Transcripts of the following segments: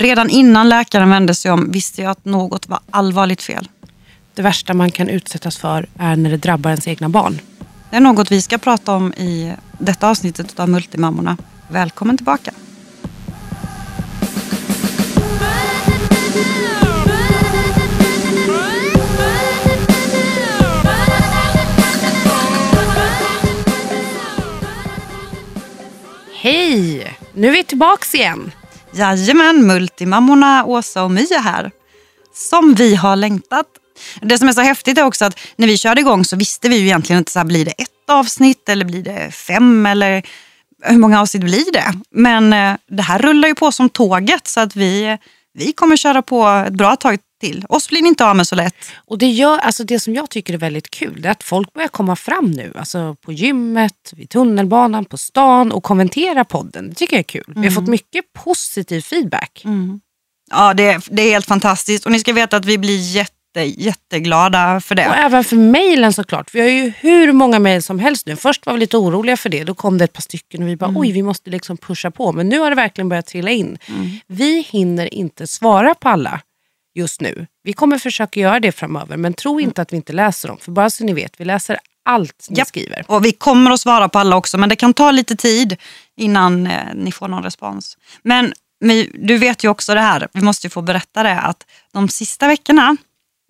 Redan innan läkaren vände sig om visste jag att något var allvarligt fel. Det värsta man kan utsättas för är när det drabbar ens egna barn. Det är något vi ska prata om i detta avsnittet av Multimammorna. Välkommen tillbaka! Hej! Nu är vi tillbaka igen. Jajamän, Multimammorna, Åsa och Mya här. Som vi har längtat. Det som är så häftigt är också att när vi körde igång så visste vi ju egentligen inte så här, blir det ett avsnitt eller blir det 5 eller hur många avsnitt blir det? Men det här rullar ju på som tåget så att vi kommer köra på ett bra tag till. Oss blir inte av med så lätt. Och det gör, alltså det som jag tycker är väldigt kul är att folk börjar komma fram nu. Alltså på gymmet, vid tunnelbanan, på stan och kommentera podden. Det tycker jag är kul. Mm. Vi har fått mycket positiv feedback. Mm. Ja, det är helt fantastiskt. Och ni ska veta att vi blir jätteglada för det. Och även för mejlen såklart. Vi har ju hur många mejl som helst nu. Först var vi lite oroliga för det. Då kom det ett par stycken och vi bara, oj vi måste liksom pusha på. Men nu har det verkligen börjat trilla in. Mm. Vi hinner inte svara på alla just nu. Vi kommer försöka göra det framöver. Men tro inte att vi inte läser dem. För bara så ni vet, vi läser allt ni skriver. Och vi kommer att svara på alla också. Men det kan ta lite tid innan ni får någon respons. Men du vet ju också det här. Vi måste ju få berätta det. Att de sista veckorna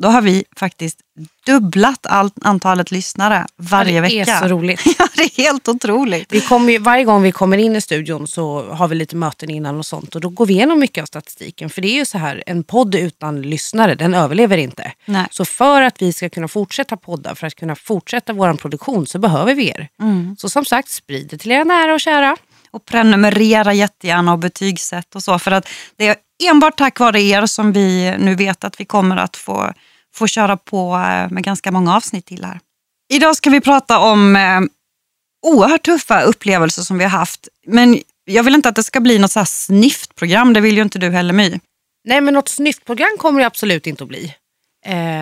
då har vi faktiskt dubblat antalet lyssnare varje vecka. Det är så roligt. Ja, det är helt otroligt. Varje gång vi kommer in i studion så har vi lite möten innan och sånt. Och då går vi igenom mycket av statistiken. För det är ju så här, en podd utan lyssnare, den överlever inte. Nej. Så för att vi ska kunna fortsätta podda, för att kunna fortsätta vår produktion så behöver vi er. Mm. Så som sagt, sprid det till era nära och kära. Och prenumerera jättegärna och betygsätt och så. För att det är enbart tack vare er som vi nu vet att vi kommer att få köra på med ganska många avsnitt till här. Idag ska vi prata om oerhört tuffa upplevelser som vi har haft. Men jag vill inte att det ska bli något så här snyftprogram. Det vill ju inte du heller, My. Nej, men något snyftprogram kommer det absolut inte att bli.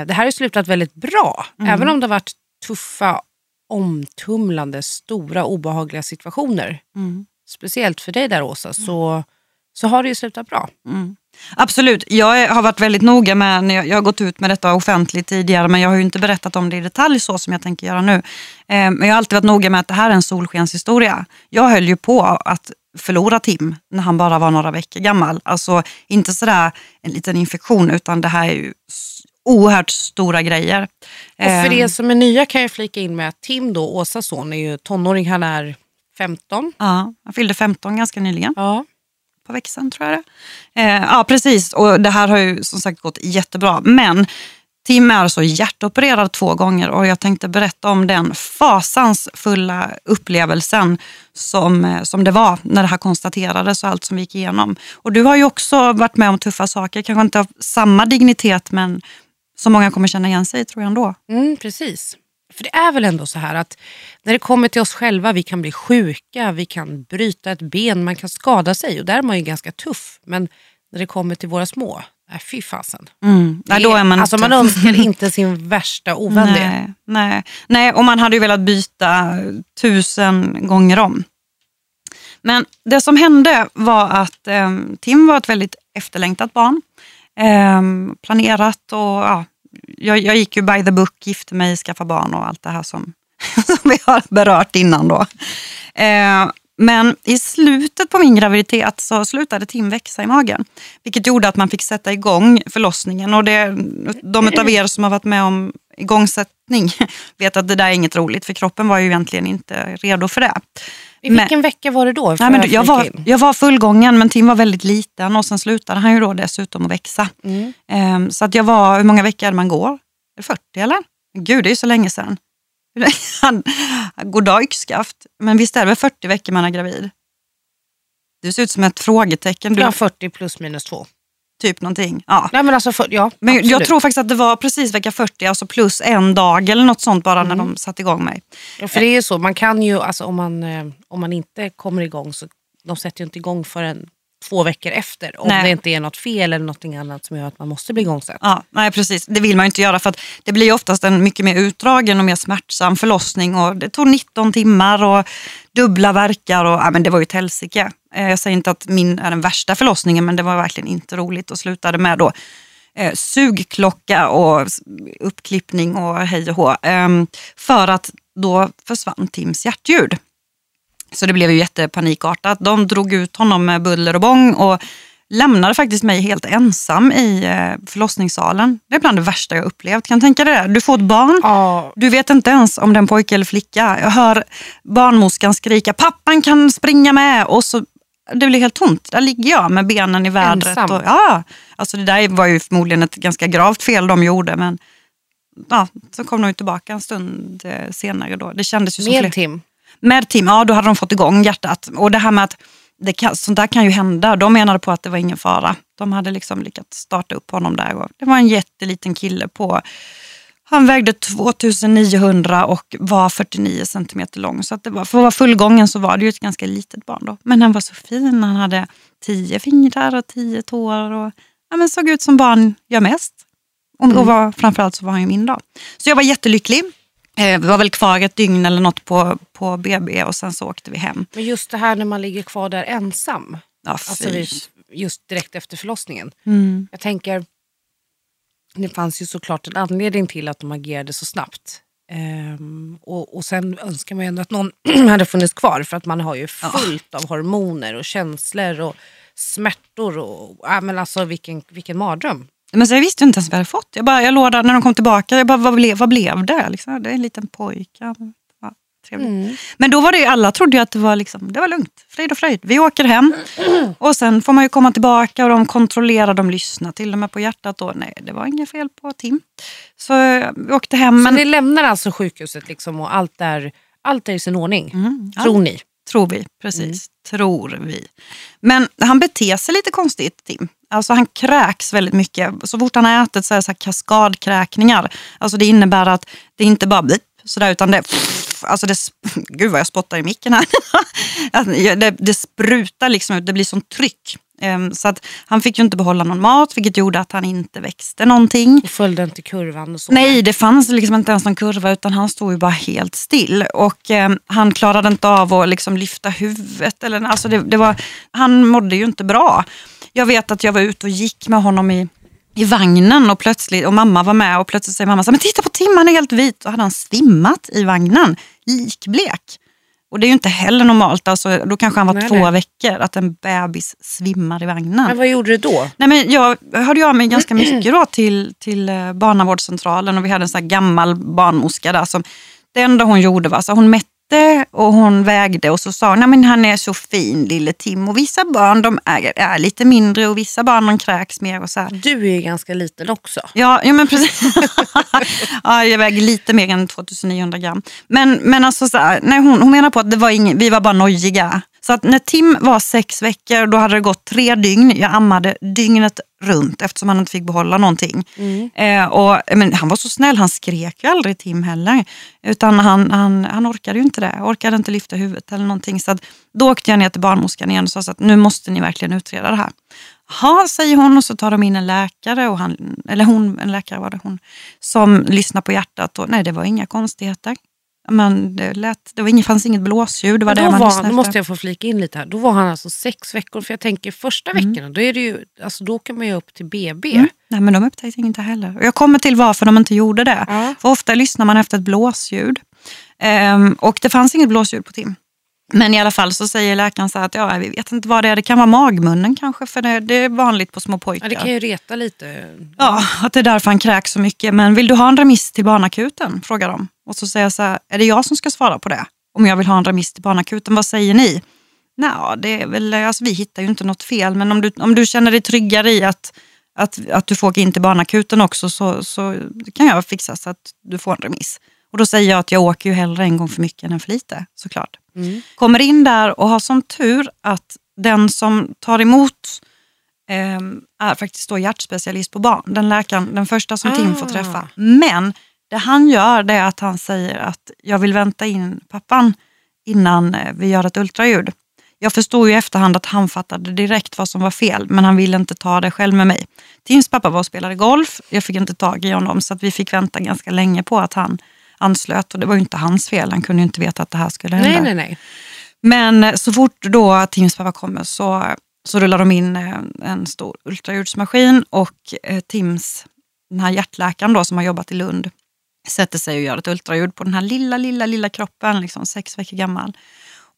Det här har slutat väldigt bra. Mm. Även om det har varit tuffa, omtumlande, stora, obehagliga situationer. Mm. Speciellt för dig där, Åsa, så har det ju slutat bra. Mm. Absolut, jag har varit väldigt noga med, jag har gått ut med detta offentligt tidigare men jag har ju inte berättat om det i detalj så som jag tänker göra nu. Men jag har alltid varit noga med att det här är en solskenshistoria. Jag höll ju på att förlora Tim när han bara var några veckor gammal. Alltså inte sådär en liten infektion utan det här är ju oerhört stora grejer. Och för det som är nya kan jag flika in med att Tim då, Åsas son, är ju tonåring, han är 15. Ja, han fyllde 15 ganska nyligen. Ja. På växeln tror jag det. Ja, precis. Och det här har ju som sagt gått jättebra. Men Tim är så hjärtopererad 2 gånger och jag tänkte berätta om den fasansfulla upplevelsen som det var när det här konstaterades och allt som vi gick igenom. Och du har ju också varit med om tuffa saker, kanske inte av samma dignitet men som många kommer känna igen sig tror jag ändå. Mm, precis. För det är väl ändå så här att när det kommer till oss själva, vi kan bli sjuka, vi kan bryta ett ben, man kan skada sig och där är man ju ganska tuff. Men när det kommer till våra små, fy fasen. Mm. Ja, då är man alltså tuff. Man önskar inte sin värsta ovän. Nej, och man hade ju velat byta 1000 gånger om. Men det som hände var att Tim var ett väldigt efterlängtat barn. Planerat och ja. Jag gick ju by the book, gifte mig, skaffa barn och allt det här som vi har berört innan då. Men i slutet på min graviditet så slutade Tim växa i magen. Vilket gjorde att man fick sätta igång förlossningen. Och de av er som har varit med om igångsättning vet att det där är inget roligt. För kroppen var ju egentligen inte redo för det. I vilken vecka var det då? Nej, men jag var fullgången men Tim var väldigt liten och sen slutade han ju då dessutom att växa. Mm. Så att jag var, hur många veckor man går? 40 eller? Gud, det är ju så länge sedan. Goddag yxskaft. Men visst är det väl 40 veckor man är gravid? Du ser ut som ett frågetecken. Du har 40 plus minus 2. Typ någonting. Ja. Nej, men alltså men jag tror faktiskt att det var precis vecka 40, alltså plus en dag eller något sånt bara när de satte igång mig. Ja, för det är ju så, man kan ju, alltså om man inte kommer igång så de sätter ju inte igång förrän 2 veckor efter. Om det inte är något fel eller något annat som gör att man måste bli igångsatt. Ja, nej precis, det vill man ju inte göra för att det blir oftast en mycket mer utdragen och mer smärtsam förlossning och det tog 19 timmar och dubbla verkar och ja, men det var ju ett helsike. Jag säger inte att min är den värsta förlossningen, men det var verkligen inte roligt och slutade med då sugklocka och uppklippning och hej och hå. För att då försvann Tims hjärtljud. Så det blev ju jättepanikartat. De drog ut honom med buller och bång och lämnade faktiskt mig helt ensam i förlossningssalen. Det är bland det värsta jag upplevt. Kan tänka dig det? Du får ett barn. Oh. Du vet inte ens om det är en pojke eller flicka. Jag hör barnmorskan skrika, pappan kan springa med. Och så, det blir helt tomt. Där ligger jag med benen i vädret. Och, ja, alltså det där var ju förmodligen ett ganska gravt fel de gjorde. Men ja, så kom de tillbaka en stund senare då. Det kändes ju som Med Tim, ja då hade de fått igång hjärtat. Och det här med att sånt där kan ju hända. De menade på att det var ingen fara. De hade liksom lyckats starta upp honom där. Och det var en jätteliten kille på... Han vägde 2900 och var 49 centimeter lång. Så att det var, för att vara fullgången så var det ju ett ganska litet barn då. Men han var så fin. Han hade 10 fingrar och 10 tår. Och, ja, men såg ut som barn gör mest. Och var, framförallt så var han ju min då. Så jag var jättelycklig. Vi var väl kvar ett dygn eller något på BB och sen så åkte vi hem. Men just det här när man ligger kvar där ensam. Ja, alltså just direkt efter förlossningen. Mm. Jag tänker, det fanns ju såklart en anledning till att de agerade så snabbt. Och sen önskar man ju ändå att någon hade funnits kvar. För att man har ju fullt av hormoner och känslor och smärtor. Och, men alltså vilken mardröm. Men så jag visste inte ens vad jag hade fått. Jag låg där när de kom tillbaka. Jag bara, vad blev det? Liksom, det är en liten pojke. Ja, trevligt. Mm. Men då var det ju, alla trodde ju att det var, liksom, det var lugnt. Frid och fröjd. Vi åker hem. Och sen får man ju komma tillbaka. Och de kontrollerar, de lyssnar till och med på hjärtat. Då. Nej, det var inget fel på Tim. Så vi åkte hem. Så ni lämnar alltså sjukhuset liksom, och allt är i sin ordning. Mm, ja. Tror ni? Tror vi, precis. Tror vi. Men han beter sig lite konstigt, Tim. Alltså han kräks väldigt mycket. Så fort han har ätit så är det så här kaskadkräkningar. Alltså det innebär att det inte bara blip sådär, utan det... Alltså det... Gud vad jag spottar i micken här. Det sprutar liksom ut. Det blir sånt tryck. Så att han fick ju inte behålla någon mat, vilket gjorde att han inte växte någonting. Och följde inte kurvan och så? Nej, det fanns liksom inte ens någon kurva, utan han stod ju bara helt still. Och han klarade inte av att liksom lyfta huvudet. Eller, alltså han mådde ju inte bra. Jag vet att jag var ute och gick med honom i vagnen och mamma var med och plötsligt säger mamma så, men titta på Tim, han är helt vit. Och hade han svimmat i vagnen, likblek. Och det är ju inte heller normalt, alltså, då kanske han var 2 veckor, att en bebis svimmar i vagnen. Men vad gjorde du då? Nej, men jag hörde av mig ganska mycket då till barnavårdscentralen, och vi hade en sån här gammal barnmorska där som, det enda hon gjorde var så, hon mätte och hon vägde och så sa, nej men han är så fin lille Tim, och vissa barn de är lite mindre och vissa barn de kräks mer och så här. Du är ju ganska liten också. Ja men precis. Ja, jag väger lite mer än 2900 gram. Men alltså så här, nej, hon menar på att det var vi var bara nojiga. Så att när Tim var 6 veckor, då hade det gått 3 dygn. Jag ammade dygnet runt eftersom han inte fick behålla någonting. Mm. Men han var så snäll, han skrek ju aldrig Tim heller. Utan han orkade ju inte det. Orkade inte lyfta huvudet eller någonting. Så att, då åkte jag ner till barnmorskan igen och sa så att nu måste ni verkligen utreda det här. Ja, säger hon, och så tar de in en läkare och en läkare var det hon, som lyssnar på hjärtat. Och, nej, det var inga konstigheter. Men det fanns inget blåsljud. Nu måste jag få flika in lite här. Då var han alltså 6 veckor. För jag tänker första veckorna, då är det ju, alltså då kan man ju upp till BB. Nej, men de upptäckte inte heller. Och jag kommer till varför de inte gjorde det. För ofta lyssnar man efter ett blåsljud. Och det fanns inget blåsljud på Tim. Men i alla fall så säger läkaren så här att vi vet inte vad det är. Det kan vara magmunnen kanske, för det är vanligt på små pojkar. Ja, det kan ju reta lite. Ja, att det är därför han kräks så mycket. Men vill du ha en remiss till barnakuten? Frågar de. Och så säger jag så här, är det jag som ska svara på det? Om jag vill ha en remiss till barnakuten, vad säger ni? Nej, det är väl, alltså vi hittar ju inte något fel. Men om du känner dig tryggare i att du får åka in till barnakuten också, så kan jag fixa så att du får en remiss. Och då säger jag att jag åker ju hellre en gång för mycket än för lite, såklart. Mm. Kommer in där och har sån tur att den som tar emot är faktiskt då hjärtspecialist på barn. Den läkaren, den första som Tim får träffa. Men det han gör, det är att han säger att jag vill vänta in pappan innan vi gör ett ultraljud. Jag förstod ju i efterhand att han fattade direkt vad som var fel, men han ville inte ta det själv med mig. Tims pappa var och spelade golf, jag fick inte tag i honom, så att vi fick vänta ganska länge på att han anslöt, och det var ju inte hans fel, han kunde ju inte veta att det här skulle hända. Nej. Men så fort då Tims pappa kommer så rullar de in en stor ultraljudsmaskin och Tims, den här hjärtläkaren då som har jobbat i Lund, sätter sig och gör ett ultraljud på den här lilla kroppen, liksom 6 veckor gammal.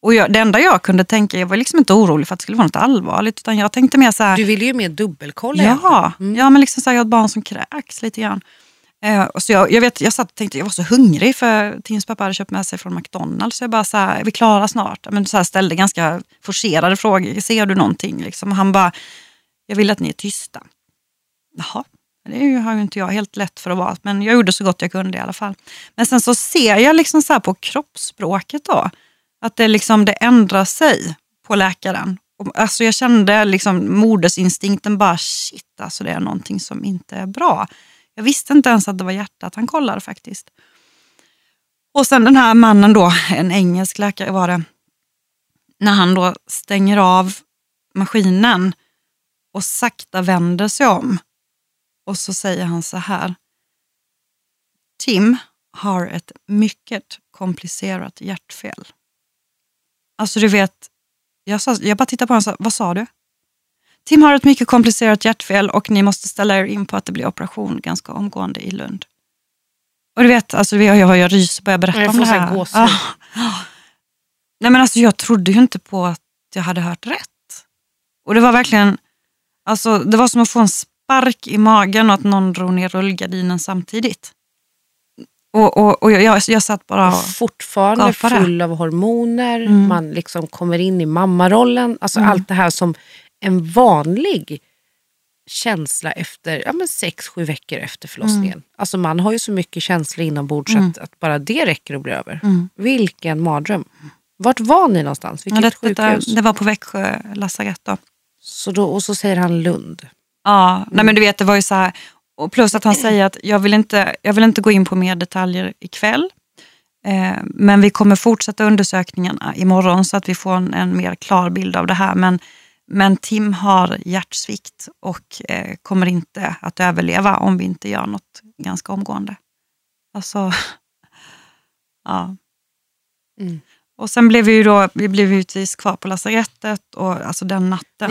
Och det enda jag kunde tänka, jag var liksom inte orolig för att det skulle vara något allvarligt, utan jag tänkte mer så här... Du ville ju mer dubbelkolla. Ja, ja men liksom så här, jag har ett barn som kräks lite grann. Och så jag satt och tänkte, jag var så hungrig för Tims pappa hade köpt med sig från McDonald's. Så jag bara så här, vi klarar snart. Men så här ställde ganska forcerade frågor, ser du någonting? Liksom. Och han bara, jag vill att ni är tysta. Jaha. Det har ju inte jag helt lätt för att vara, men jag gjorde så gott jag kunde i alla fall. Men sen så ser jag liksom så här på kroppsspråket då, att det, liksom, det ändrar sig på läkaren. Och, alltså jag kände liksom modersinstinkten bara, shit alltså det är någonting som inte är bra. Jag visste inte ens att det var hjärtat han kollade faktiskt. Och sen den här mannen då, en engelsk läkare var det, när han då stänger av maskinen och sakta vänder sig om. Och så säger han så här. Tim har ett mycket komplicerat hjärtfel. Alltså du vet, jag bara tittar på honom och sa, vad sa du? Tim har ett mycket komplicerat hjärtfel och ni måste ställa er in på att det blir operation ganska omgående i Lund. Och du vet, alltså jag ryser börjar berätta om det här. Nej men alltså jag trodde ju inte på att jag hade hört rätt. Och det var verkligen, alltså det var som att få en spark i magen och att någon drog ner rullgardinen samtidigt. Och jag satt bara och fortfarande full av hormoner. Mm. Man liksom kommer in i mammarollen. Alltså allt det här som en vanlig känsla efter 6-7 veckor efter förlossningen. Mm. Alltså man har ju så mycket känslor inombords att bara det räcker att bli över. Mm. Vilken mardröm. Vart var ni någonstans? Vilket sjukhus? Det var på Växjö Lasarett då. Och så säger han Lund. Ja, nej men du vet det var ju så här, och plus att han säger att jag vill inte gå in på mer detaljer ikväll, men vi kommer fortsätta undersökningarna imorgon så att vi får en mer klar bild av det här, men Tim har hjärtsvikt och kommer inte att överleva om vi inte gör något ganska omgående. Alltså, ja. Mm. Och sen blev vi ju då, vi blev utvis kvar på lasarettet och alltså den natten.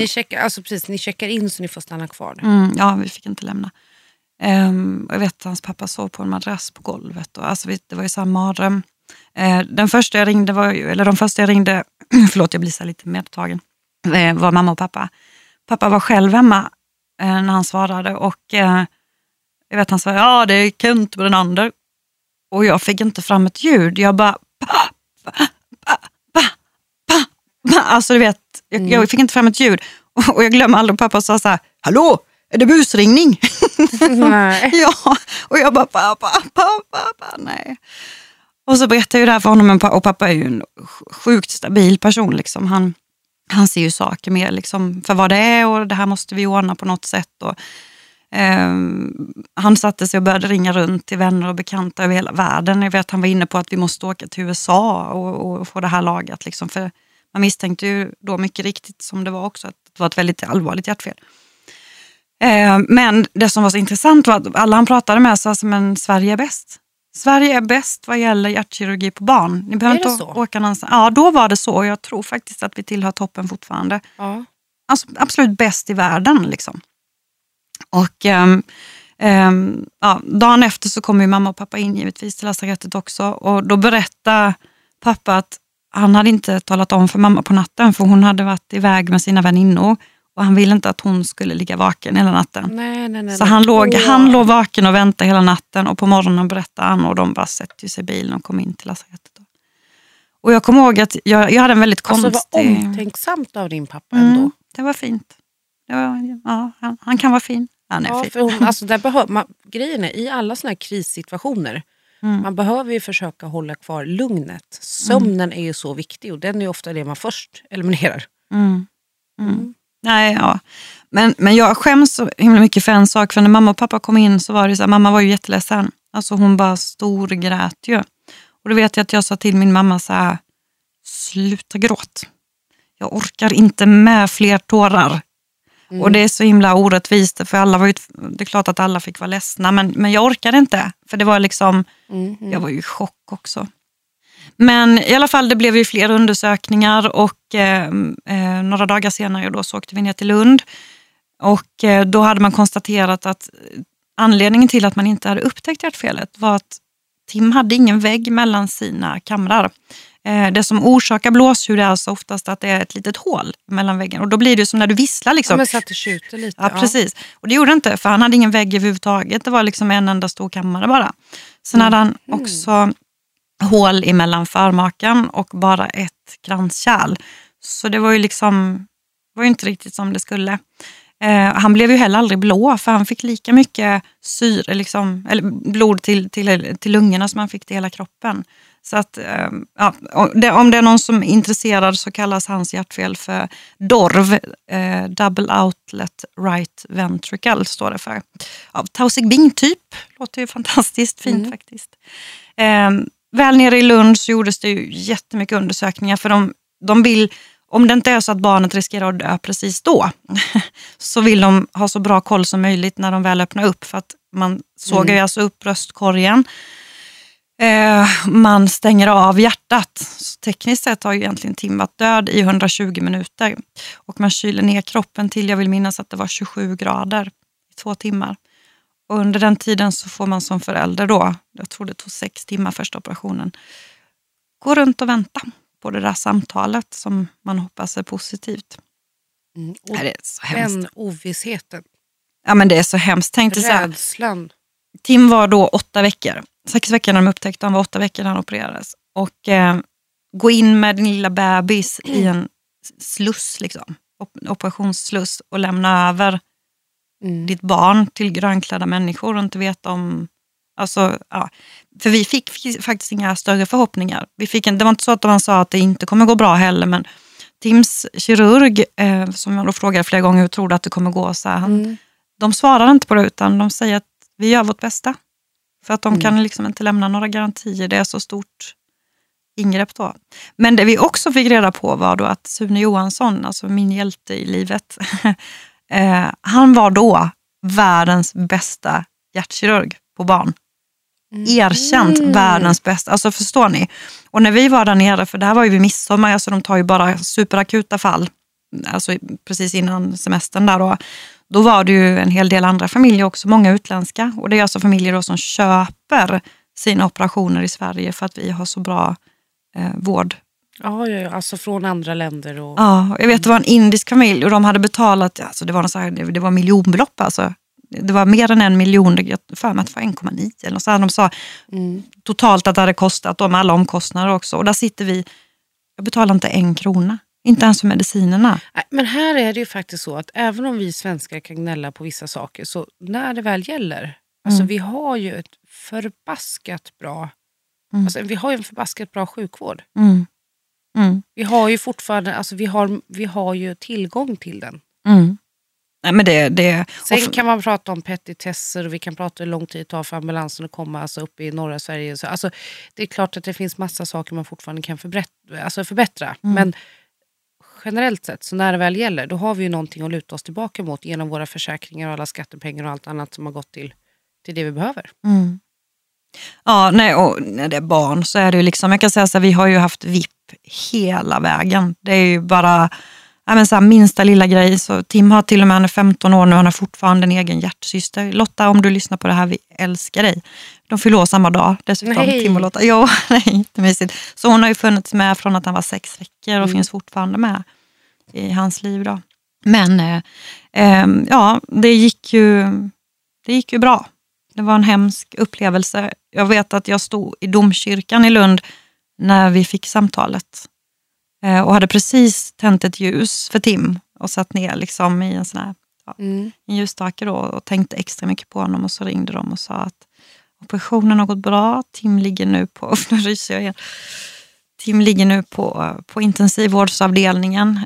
Ni checkar in så ni får stanna kvar. Mm, ja, vi fick inte lämna. Jag vet att hans pappa sov på en madrass på golvet. Och, alltså, det var ju så här mardröm. De första jag ringde, förlåt jag blir så lite medtagen, var mamma och pappa. Pappa var själv hemma när han svarade och jag vet han sa, ja det är Kent på den andra. Och jag fick inte fram ett ljud. Jag bara, alltså du vet, jag fick inte fram ett ljud och jag glömmer aldrig, pappa sa så här, hallå, är det busringning? Nej. Ja, och jag bara pappa, nej. Och så berättade jag ju det här för honom, och pappa är ju en sjukt stabil person liksom, han ser ju saker mer liksom för vad det är och det här måste vi ordna på något sätt och han satte sig och började ringa runt till vänner och bekanta över hela världen. Jag vet han var inne på att vi måste åka till USA och få det här lagat liksom, för man misstänkte ju då mycket riktigt som det var också att det var ett väldigt allvarligt hjärtfel. Men det som var så intressant var att alla han pratade med sa alltså, men Sverige är bäst. Sverige är bäst vad gäller hjärtkirurgi på barn. Ni behöver inte åka någonstans. Ja, då var det så. Jag tror faktiskt att vi tillhör toppen fortfarande. Ja. Alltså, absolut bäst i världen liksom. Och dagen efter så kom ju mamma och pappa in givetvis till lasarettet också. Och då berättade pappa att han hade inte talat om för mamma på natten, för hon hade varit iväg med sina väninnor och han ville inte att hon skulle ligga vaken hela natten. Nej, så han låg vaken och väntade hela natten, och på morgonen berättade han och de bara sätter sig i bilen och kom in till lasarettet. Och jag kommer ihåg att jag hade en väldigt konstig... Alltså det var omtänksamt av din pappa ändå. Det var fint. Han kan vara fin. Han är fin. För grejen är, i alla såna här krissituationer, man behöver ju försöka hålla kvar lugnet. Sömnen är ju så viktig och den är ofta det man först eliminerar. Nej, ja. Men jag skäms så himla mycket för en sak, för när mamma och pappa kom in så var det så här, mamma var ju jätteledsen. Alltså hon bara storgrät ju. Och då vet jag att jag sa till min mamma så här, sluta gråt. Jag orkar inte med fler tårar. Mm. Och det är så himla orättvist, för alla var ju, det är klart att alla fick vara ledsna, men jag orkade inte, för det var liksom jag var ju i chock också. Men i alla fall, det blev ju fler undersökningar och några dagar senare då så åkte vi ner till Lund. Och då hade man konstaterat att anledningen till att man inte hade upptäckt hjärtfelet var att Tim hade ingen vägg mellan sina kamrar. Det som orsakar blåshud är alltså oftast att det är ett litet hål mellan väggen. Och då blir det som när du visslar liksom. Ja, men så att det skjuter lite. Ja, precis. Och det gjorde inte, för han hade ingen vägg överhuvudtaget. Det var liksom en enda stor kammare bara. Sen hade han också hål emellan förmaken och bara ett kranskärl. Så det var ju liksom, var ju inte riktigt som det skulle. Han blev ju heller aldrig blå, för han fick lika mycket syre, liksom, eller blod till lungorna som han fick till hela kroppen. Så att, ja, om det är någon som är intresserad så kallas hans hjärtfel för DORV, Double Outlet Right Ventricle står det för. Ja, Taussig-Bing typ, låter ju fantastiskt fint faktiskt. Väl nere i Lund så gjordes det ju jättemycket undersökningar, för de vill... Om det inte är så att barnet riskerar att dö precis då så vill de ha så bra koll som möjligt när de väl öppnar upp. För att man sågar ju alltså upp bröstkorgen. Man stänger av hjärtat. Så tekniskt sett har ju egentligen Tim varit död i 120 minuter. Och man kyler ner kroppen till, jag vill minnas att det var 27 grader i 2 timmar. Och under den tiden så får man som förälder då, jag tror det tog 6 timmar första operationen, gå runt och vänta på det där samtalet som man hoppas är positivt. Och det är så hemskt. Den ovissheten. Ja, men det är så hemskt. Tänkte rädslan. Tim var då 8 veckor. 6 veckor när de upptäckte, han var 8 veckor när han opererades. Och gå in med din lilla bebis i en sluss, liksom. Operationssluss. Och lämna över ditt barn till grönklädda människor och inte veta om... Alltså, ja. För vi fick faktiskt inga större förhoppningar. Det var inte så att man sa att det inte kommer gå bra heller, men Tims kirurg, som jag då frågade flera gånger hur tror du att det kommer gå, så här, de svarar inte på det, utan de säger att vi gör vårt bästa. För att de kan liksom inte lämna några garantier, det är så stort ingrepp då. Men det vi också fick reda på var då att Sune Johansson, alltså min hjälte i livet, han var då världens bästa hjärtkirurg på barn. Erkänt världens bästa. Alltså förstår ni? Och när vi var där nere, för det här var ju vid midsommar, alltså de tar ju bara superakuta fall. Alltså precis innan semestern där då. Då var det ju en hel del andra familjer också, många utländska. Och det är alltså familjer då som köper sina operationer i Sverige för att vi har så bra vård. Ja, alltså från andra länder. Och... Ja, jag vet det var en indisk familj och de hade betalat, alltså det var miljonbelopp alltså. Det var mer än 1 miljon, för mig att det var 1,9 eller så här. De sa totalt att det hade kostat dem alla omkostnader också. Och där sitter vi, jag betalar inte 1 krona, inte ens för medicinerna. Men här är det ju faktiskt så att även om vi svenskar kan gnälla på vissa saker, så när det väl gäller, alltså vi har ju ett förbaskat bra, alltså vi har ju en förbaskat bra sjukvård. Vi har ju fortfarande, alltså vi har ju tillgång till den. Nej, men det... Sen kan man prata om petitesser och vi kan prata hur lång tid det tar för ambulansen att komma, alltså, upp i norra Sverige. Så, alltså, det är klart att det finns massa saker man fortfarande kan förbättra. Men generellt sett, så när det väl gäller, då har vi ju någonting att luta oss tillbaka mot genom våra försäkringar och alla skattepengar och allt annat som har gått till det vi behöver. Ja, nej, och när det är barn så är det ju liksom, jag kan säga så här, vi har ju haft VIP hela vägen. Det är ju bara... Ja, men så här, minsta lilla grej, så Tim har till och med, han är 15 år nu, han har fortfarande en egen hjärtsyster. Lotta, om du lyssnar på det här, vi älskar dig. De fyller år samma dag dessutom, Tim och Lotta. Jo, nej, inte mysigt. Så hon har ju funnits med från att han var 6 veckor och finns fortfarande med i hans liv då. Men ja, det gick ju bra. Det var en hemsk upplevelse. Jag vet att jag stod i domkyrkan i Lund när vi fick samtalet. Och hade precis tänt ett ljus för Tim och satt ner liksom i en sån här en ljusstake då, och tänkte extra mycket på honom, och så ringde de och sa att operationen har gått bra. Tim ligger nu på, nu ryser jag igen. Tim ligger nu på intensivvårdsavdelningen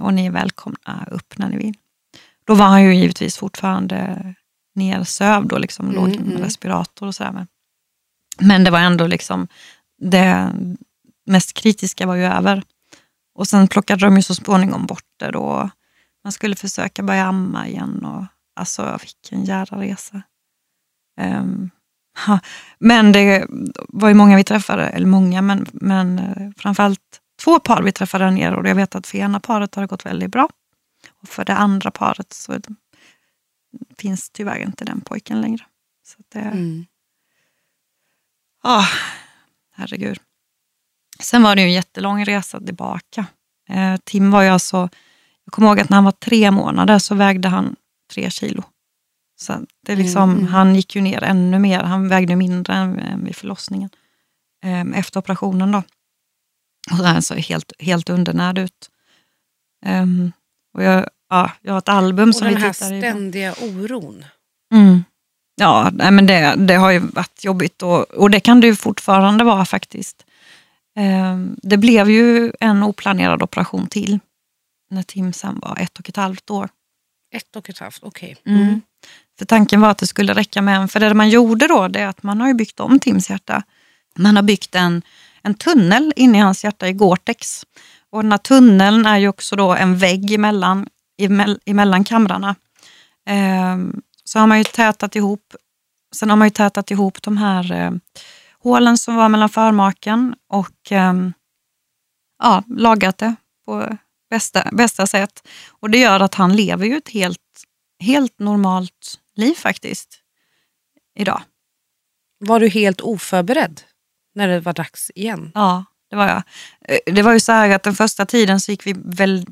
och ni är välkomna upp när ni vill. Då var han ju givetvis fortfarande nedsövd och liksom låg med respirator och sådär. Men det var ändå liksom det mest kritiska var ju över. Och sen plockade de ju så småningom bort det då. Man skulle försöka börja amma igen. Och, alltså, vilken jävla resa. Ha. Men det var ju många vi träffade, eller många, men framförallt 2 par vi träffade där nere, och jag vet att för ena paret har det gått väldigt bra. Och för det andra paret så finns tyvärr inte den pojken längre. Så det... Herregud. Sen var det ju en jättelång resa tillbaka. Tim var ju alltså... Jag kommer ihåg att när han var 3 månader så vägde han 3 kilo. Så det liksom, han gick ju ner ännu mer. Han vägde mindre än vid förlossningen. Efter operationen då. Och han såg helt undernärd ut. Och jag har ett album och som vi tittar i. Och den här ständiga oron. Mm. Ja, men det har ju varit jobbigt. Och det kan det ju fortfarande vara faktiskt. Det blev ju en oplanerad operation till. När Tim sen var 1,5 år. 1,5, okej. Okay. Mm. För tanken var att det skulle räcka med en. För det man gjorde då, det är att man har ju byggt om Tims hjärta. Man har byggt en tunnel in i hans hjärta i Gore-Tex. Och den här tunneln är ju också då en vägg emellan kamrarna. Så har man ju tätat ihop. Sen har man ju tätat ihop de här hålen som var mellan förmaken. Och lagat det på bästa sätt. Och det gör att han lever ju ett helt normalt liv faktiskt idag. Var du helt oförberedd när det var dags igen? Ja, det var jag. Det var ju så här att den första tiden så gick vi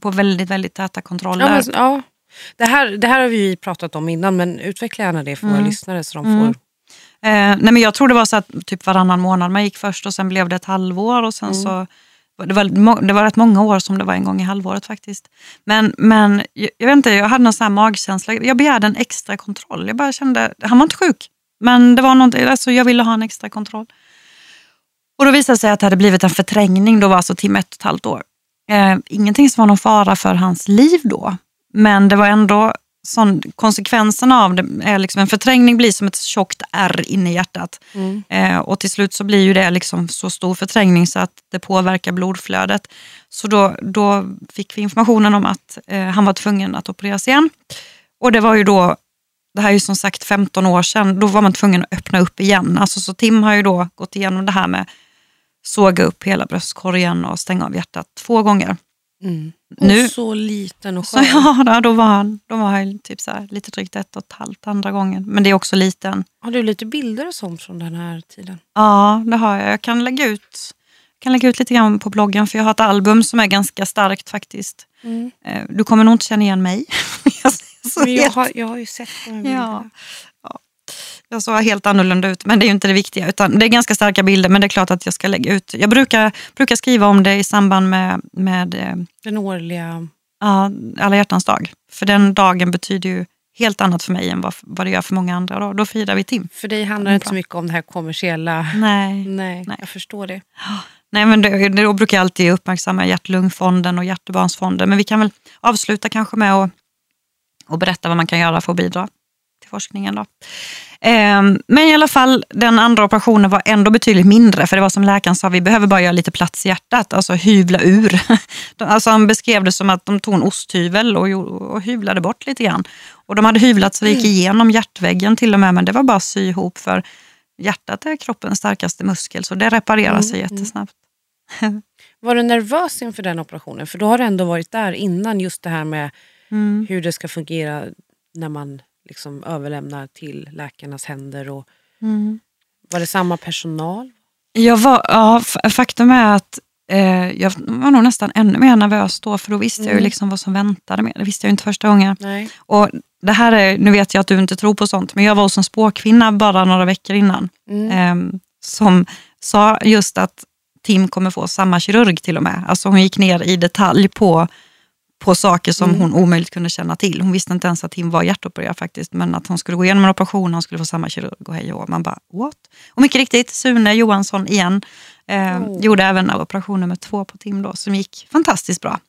på väldigt, väldigt täta kontroller. Ja, men, ja. Det här har vi pratat om innan, men utveckla gärna det för våra lyssnare så de får... nej, men jag tror det var så att typ varannan månad man gick först, och sen blev det ett halvår, och sen så... Det var rätt många år som det var en gång i halvåret faktiskt. Men jag vet inte, jag hade någon sån här magkänsla. Jag begärde en extra kontroll. Jag bara kände, han var inte sjuk. Men det var någonting, alltså jag ville ha en extra kontroll. Och då visade det sig att det hade blivit en förträngning. Då var alltså Tim 1,5 år. Ingenting som var någon fara för hans liv då. Men det var ändå sån, konsekvenserna av det är liksom, en förträngning blir som ett tjockt ärr inne i hjärtat. Och till slut så blir ju det liksom så stor förträngning så att det påverkar blodflödet. Så då fick vi informationen om att han var tvungen att opereras igen. Och det var ju då, det här är ju som sagt 15 år sedan, då var man tvungen att öppna upp igen. Alltså, så Tim har ju då gått igenom det här med såga upp hela bröstkorgen och stänga av hjärtat 2 gånger. Mm. Nu, och så liten och skön. Så, ja, då var han typ så här, lite drygt 1,5 andra gången. Men det är också liten. Har du lite bilder och sånt från den här tiden? Ja, det har jag. Jag kan lägga ut lite grann på bloggen, för jag har ett album som är ganska starkt faktiskt. Du kommer nog inte känna igen mig. jag har ju sett de här bilderna. Ja. Jag såg helt annorlunda ut, men det är ju inte det viktiga, utan det är ganska starka bilder, men det är klart att jag ska lägga ut. Jag brukar skriva om det i samband med den årliga alla hjärtans dag, för den dagen betyder ju helt annat för mig än vad det gör för många andra. Då firar vi Tim. För dig handlar det inte så mycket om det här kommersiella. Nej. Jag förstår det. Nej, men då brukar jag alltid uppmärksamma Hjärt- och Lungfonden och Hjärtebarnsfonden, men vi kan väl avsluta kanske med och berätta vad man kan göra för att bidra till forskningen då. Men i alla fall, den andra operationen var ändå betydligt mindre, för det var som läkaren sa, vi behöver bara göra lite plats i hjärtat, alltså hyvla ur. Alltså han beskrev det som att de tog en osthyvel och hyvlade bort lite grann. Och de hade hyvlat så det gick igenom hjärtväggen till och med, men det var bara sy ihop, för hjärtat är kroppens starkaste muskel, så det reparerar sig jättesnabbt. Var du nervös inför den operationen? För då har du ändå varit där innan, just det här med hur det ska fungera när man liksom överlämnar till läkarnas händer. Och var det samma personal? Faktum är att jag var nog nästan ännu mer nervös då, för då visste jag ju liksom vad som väntade mig. Det visste jag ju inte första gången. Nej. Och det här är, nu vet jag att du inte tror på sånt, men jag var som spåkvinna bara några veckor innan som sa just att Tim kommer få samma kirurg till och med. Alltså hon gick ner i detalj på saker som hon omöjligt kunde känna till. Hon visste inte ens att Tim var hjärtopererad faktiskt, men att hon skulle gå igenom en operation, hon skulle få samma kirurg och hej och man bara, what? Och mycket riktigt, Sune Johansson igen gjorde även operation nummer 2 på Tim då, som gick fantastiskt bra.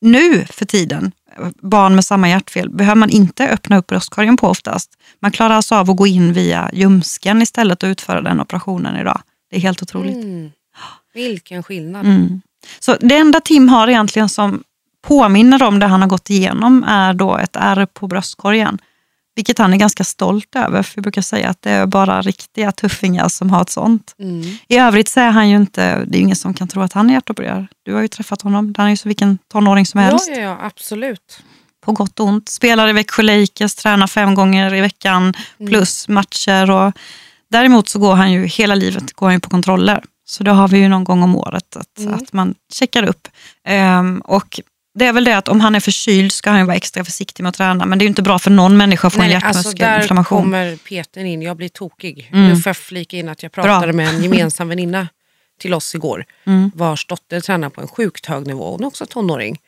Nu för tiden, barn med samma hjärtfel, behöver man inte öppna upp bröstkorgen på oftast. Man klarar alltså av att gå in via ljumsken istället och utföra den operationen idag. Det är helt otroligt. Vilken skillnad. Så det enda Tim har egentligen som påminner om det han har gått igenom är då ett ärr på bröstkorgen. Vilket han är ganska stolt över, för vi brukar säga att det är bara riktiga tuffingar som har ett sånt. Mm. I övrigt säger han ju inte, det är ingen som kan tro att han är hjärtopererad. Du har ju träffat honom, han är ju så vilken tonåring som helst. Ja, absolut. På gott och ont. Spelar i Växjö Lakers, tränar 5 gånger i veckan, plus matcher. Och däremot så går han ju hela livet går han ju på kontroller. Så då har vi ju någon gång om året att man checkar upp. Och det är väl det att om han är förkyld ska han ju vara extra försiktig med att träna. Men det är ju inte bra för någon människa att få en hjärtmuskelinflammation. Där kommer Peter in, jag blir tokig. Nu får jag flika in att jag pratade med en gemensam väninna till oss igår. Vars dotter tränar på en sjukt hög nivå. Hon är också tonåring.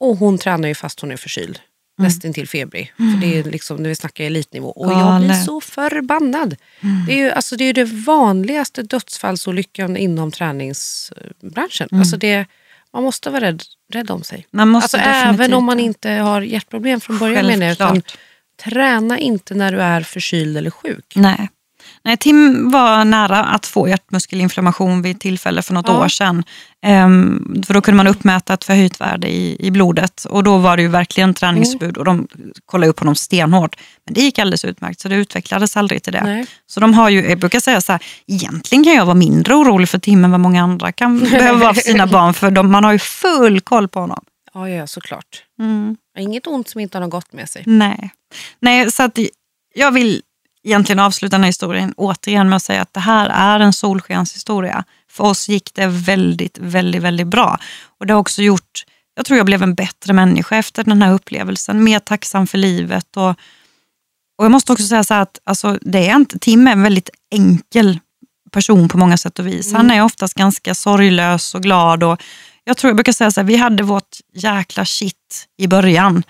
Och hon tränar ju fast hon är förkyld. Nästan till febrig. För det är liksom när vi snackar elitnivå. Och jag blir så förbannad. Det är ju det vanligaste dödsfallsolyckan inom träningsbranschen. Man måste vara rädd om sig. Även om man inte har hjärtproblem från början. Träna inte när du är förkyld eller sjuk. Nej, Tim var nära att få hjärtmuskelinflammation vid tillfälle för något år sedan. För då kunde man uppmäta ett förhöjt värde i blodet. Och då var det ju verkligen träningsförbud. Och de kollade upp honom stenhårt. Men det gick alldeles utmärkt, så det utvecklades aldrig till det. Nej. Så de har ju, jag brukar säga så här, egentligen kan jag vara mindre orolig för Tim än vad många andra kan behöva vara för sina barn. För man har ju full koll på honom. Ja, såklart. Inget ont som inte har något gott med sig. Nej, så att jag vill egentligen avsluta den här historien återigen med att säga att det här är en solskenshistoria. För oss gick det väldigt, väldigt, väldigt bra. Och det har också gjort, jag tror jag blev en bättre människa efter den här upplevelsen. Mer tacksam för livet. Och jag måste också säga så här att Tim är en väldigt enkel person på många sätt och vis. Han är oftast ganska sorglös och glad. Och jag brukar säga så här, vi hade vårt jäkla shit i början.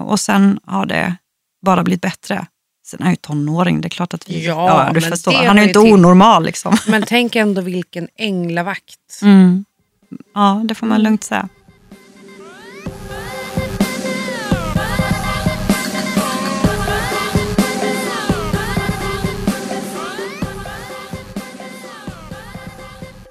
Och sen har det bara blivit bättre. Sen är ju tonåring, det är klart att vi... Ja, du förstår. Han är ju inte onormal liksom. Men tänk ändå vilken änglavakt. Ja, det får man lugnt säga.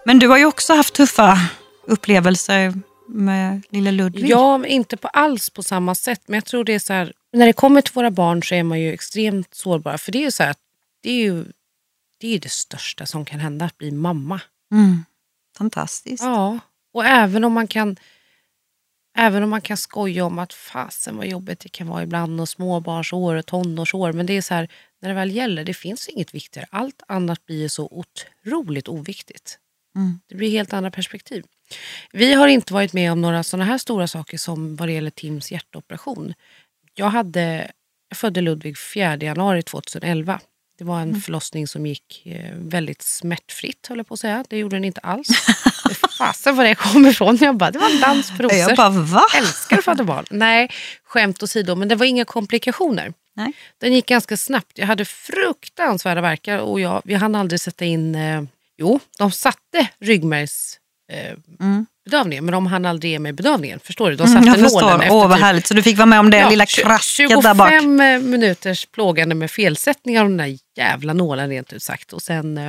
Men du har ju också haft tuffa upplevelser med lilla Ludvig. Ja, men inte alls på samma sätt. Men jag tror det är så här... När det kommer till våra barn så är man ju extremt sårbar. För det är ju så här, det är ju det största som kan hända, att bli mamma. Fantastiskt. Ja, och även om man kan skoja om att fasen vad jobbigt det kan vara ibland, och småbarnsår och tonårsår. Men det är så här, när det väl gäller, det finns inget viktigare. Allt annat blir så otroligt oviktigt. Det blir helt andra perspektiv. Vi har inte varit med om några sådana här stora saker som vad det gäller Tims hjärtoperation. Jag födde Ludvig 4 januari 2011. Det var en förlossning som gick väldigt smärtfritt, höll jag på att säga. Det gjorde den inte alls. Fasen var det kommer ifrån. Jag bara, det var en dans på rosor. Jag bara, va? Älskar att föda barn. Nej, skämt åsido, men det var inga komplikationer. Nej. Den gick ganska snabbt. Jag hade fruktansvärda värkar och vi hann aldrig sätta in... de satte ryggmärgs... bedövningen, men de hann aldrig ge mig bedövningen, förstår du? De satte nålen efter vad härligt, så du fick vara med om det lilla krasket där bak. 25 minuters plågande med felsättningar av den där jävla nålen, rent ut sagt, och sen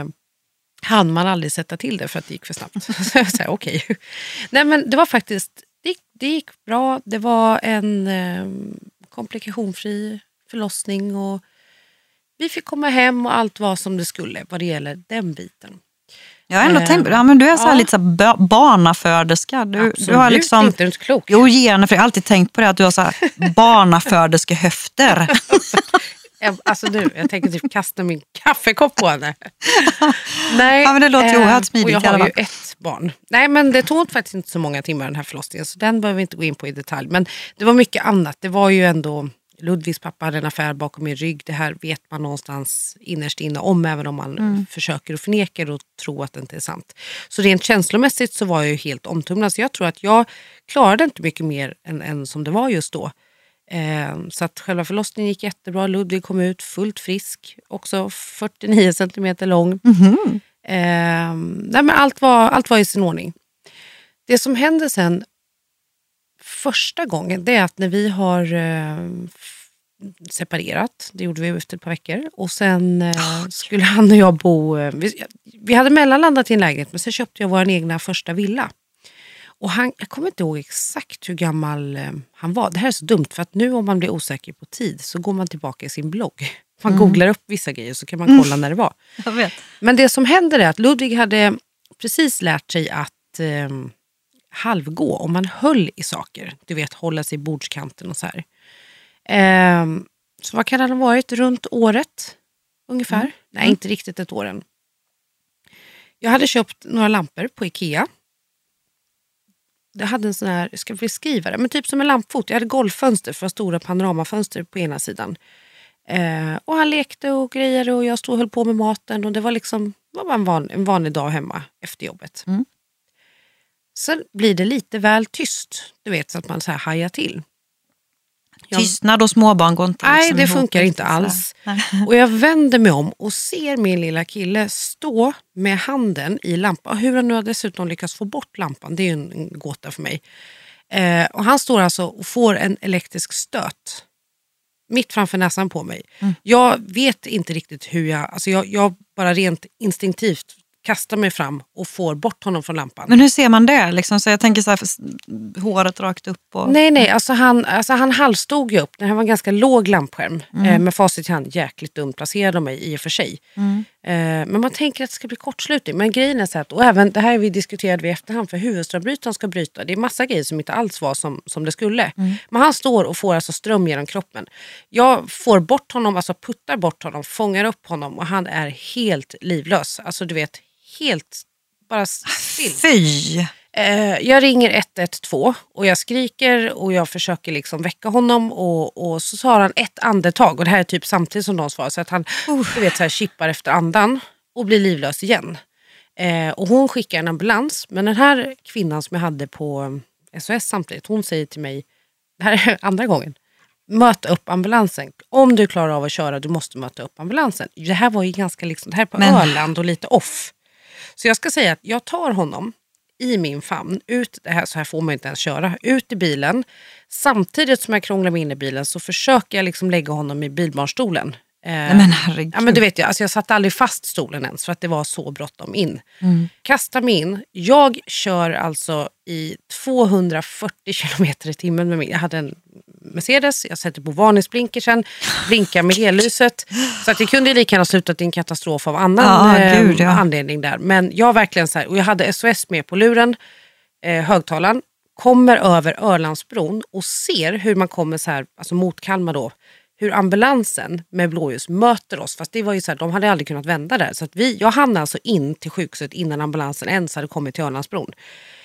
hann man aldrig sätta till det för att det gick för snabbt. Så jag säger okej. Nej, men det var faktiskt det gick bra. Det var en komplikationfri förlossning och vi fick komma hem och allt var som det skulle vad det gäller den biten. Jag har ändå tänkt, men du är så här lite så här barnaföderska. Du har liksom inte klok. Jo, gener, för jag har alltid tänkt på det att du har så här barnaföderska höfter. Jag tänker typ kasta min kaffekopp på henne. Nej. Ja, men det låter ju oerhört smidigt. Och jag har ju ett barn. Nej, men det tog faktiskt inte så många timmar den här förlossningen, så den behöver vi inte gå in på i detalj. Men det var mycket annat. Det var ju ändå Ludvigs pappa hade en affär bakom min rygg. Det här vet man någonstans innerst inne om, även om man försöker och förnekar och tror att det inte är sant. Så rent känslomässigt så var jag ju helt omtumlad. Så jag tror att jag klarade inte mycket mer än som det var just då. Så att själva förlossningen gick jättebra. Ludvig kom ut fullt frisk. Också 49 centimeter lång. Nej, men allt var i sin ordning. Det som hände sen... Första gången, det är att när vi har separerat, det gjorde vi efter ett par veckor, och sen skulle han och jag bo, vi hade mellanlandat i en lägenhet, men sen köpte jag vår egna första villa. Och han, jag kommer inte ihåg exakt hur gammal han var. Det här är så dumt för att nu om man blir osäker på tid så går man tillbaka i sin blogg. Man googlar upp vissa grejer så kan man kolla när det var. Jag vet. Men det som händer är att Ludvig hade precis lärt sig att halvgå om man höll i saker. Du vet, hålla sig i bordskanten och så här. Så vad kan han ha varit? Runt året ungefär? Nej, inte riktigt ett år än. Jag hade köpt några lampor på Ikea. Jag hade en sån här, jag ska beskriva det, men typ som en lampfot. Jag hade golvfönster för stora panoramafönster på ena sidan. Och han lekte och grejade och jag stod och höll på med maten. Och det var liksom en vanlig dag hemma efter jobbet. Mm. Sen blir det lite väl tyst. Du vet, så att man så här hajar till. Tystnad och småbarn går inte. Nej, liksom det funkar inte alls. Och jag vänder mig om och ser min lilla kille stå med handen i lampan. Hur han nu har dessutom lyckats få bort lampan, det är ju en gåta för mig. Och han står alltså och får en elektrisk stöt mitt framför näsan på mig. Mm. Jag vet inte riktigt hur jag bara rent instinktivt kastar mig fram och får bort honom från lampan. Men hur ser man det? Liksom, så jag tänker så här, håret rakt upp. Och... Nej, han halvstod ju upp. Det här var en ganska låg lampskärm. Med facit i hand, jäkligt dumt placerad av mig i och för sig. Men man tänker att det ska bli kortslutning. Men grejen är så att, och även det här vi diskuterade i efterhand, för huvudströmbrytaren ska bryta. Det är massa grejer som inte alls var som det skulle. Men han står och får alltså ström genom kroppen. Jag får bort honom, alltså puttar bort honom, fångar upp honom och han är helt livlös. Alltså du vet, helt bara still. Fy! Jag ringer 112 och jag skriker och jag försöker liksom väcka honom och så tar han ett andetag och det här är typ samtidigt som de svarar så att han du vet, så här, chippar efter andan och blir livlös igen. Och hon skickar en ambulans, men den här kvinnan som jag hade på SOS samtidigt, hon säger till mig, det här är andra gången, möta upp ambulansen. Om du klarar av att köra, du måste möta upp ambulansen. Det här var ju ganska liksom, det här på Öland och lite off. Så jag ska säga att jag tar honom i min famn, ut det här, så här får man inte ens köra, ut i bilen. Samtidigt som jag krånglar mig in i bilen så försöker jag liksom lägga honom i bilbarnstolen. Nej, men herregud. Ja, men du vet ju, alltså jag satt aldrig fast stolen ens för att det var så bråttom in. Kastar mig in. Jag kör alltså i 240 km/h med mig. Jag hade en Mercedes, jag sätter på varningsblinkersen, blinkar med hellyset. Så att det kunde lika gärna slutat i en katastrof av annan anledning där. Men jag verkligen så här, och jag hade SOS med på luren, högtalaren, kommer över Ölandsbron och ser hur man kommer så här, alltså mot Kalmar då, hur ambulansen med blåljus möter oss. Fast det var ju så här, de hade aldrig kunnat vända där. Så att jag hamnade alltså in till sjukhuset innan ambulansen ens hade kommit till Ölandsbron.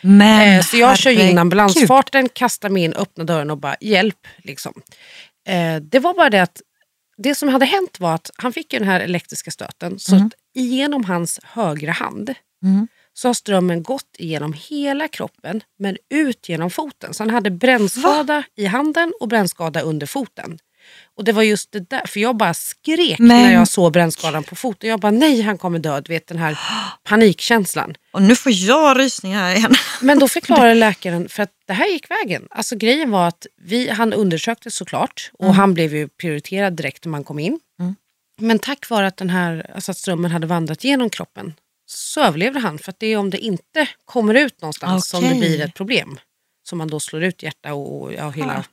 Men, så jag kör in ambulansfarten, kastar mig in, öppnar dörren och bara hjälp. Liksom. Det var bara det att det som hade hänt var att han fick ju den här elektriska stöten. Så att igenom hans högra hand så har strömmen gått igenom hela kroppen men ut genom foten. Så han hade brännskada i handen och brännskada under foten. Och det var just det där, för jag bara skrek när jag såg brännskadan på foten. Jag bara, nej, han kommer dö, du vet, den här panikkänslan. Och nu får jag rysningar här igen. Men då förklarade läkaren, för att det här gick vägen. Alltså grejen var att han undersöktes såklart. Och han blev ju prioriterad direkt när man kom in. Men tack vare att den här, alltså att strömmen hade vandrat genom kroppen, så överlevde han. För att det är om det inte kommer ut någonstans som det blir ett problem. Som man då slår ut hjärta och hela...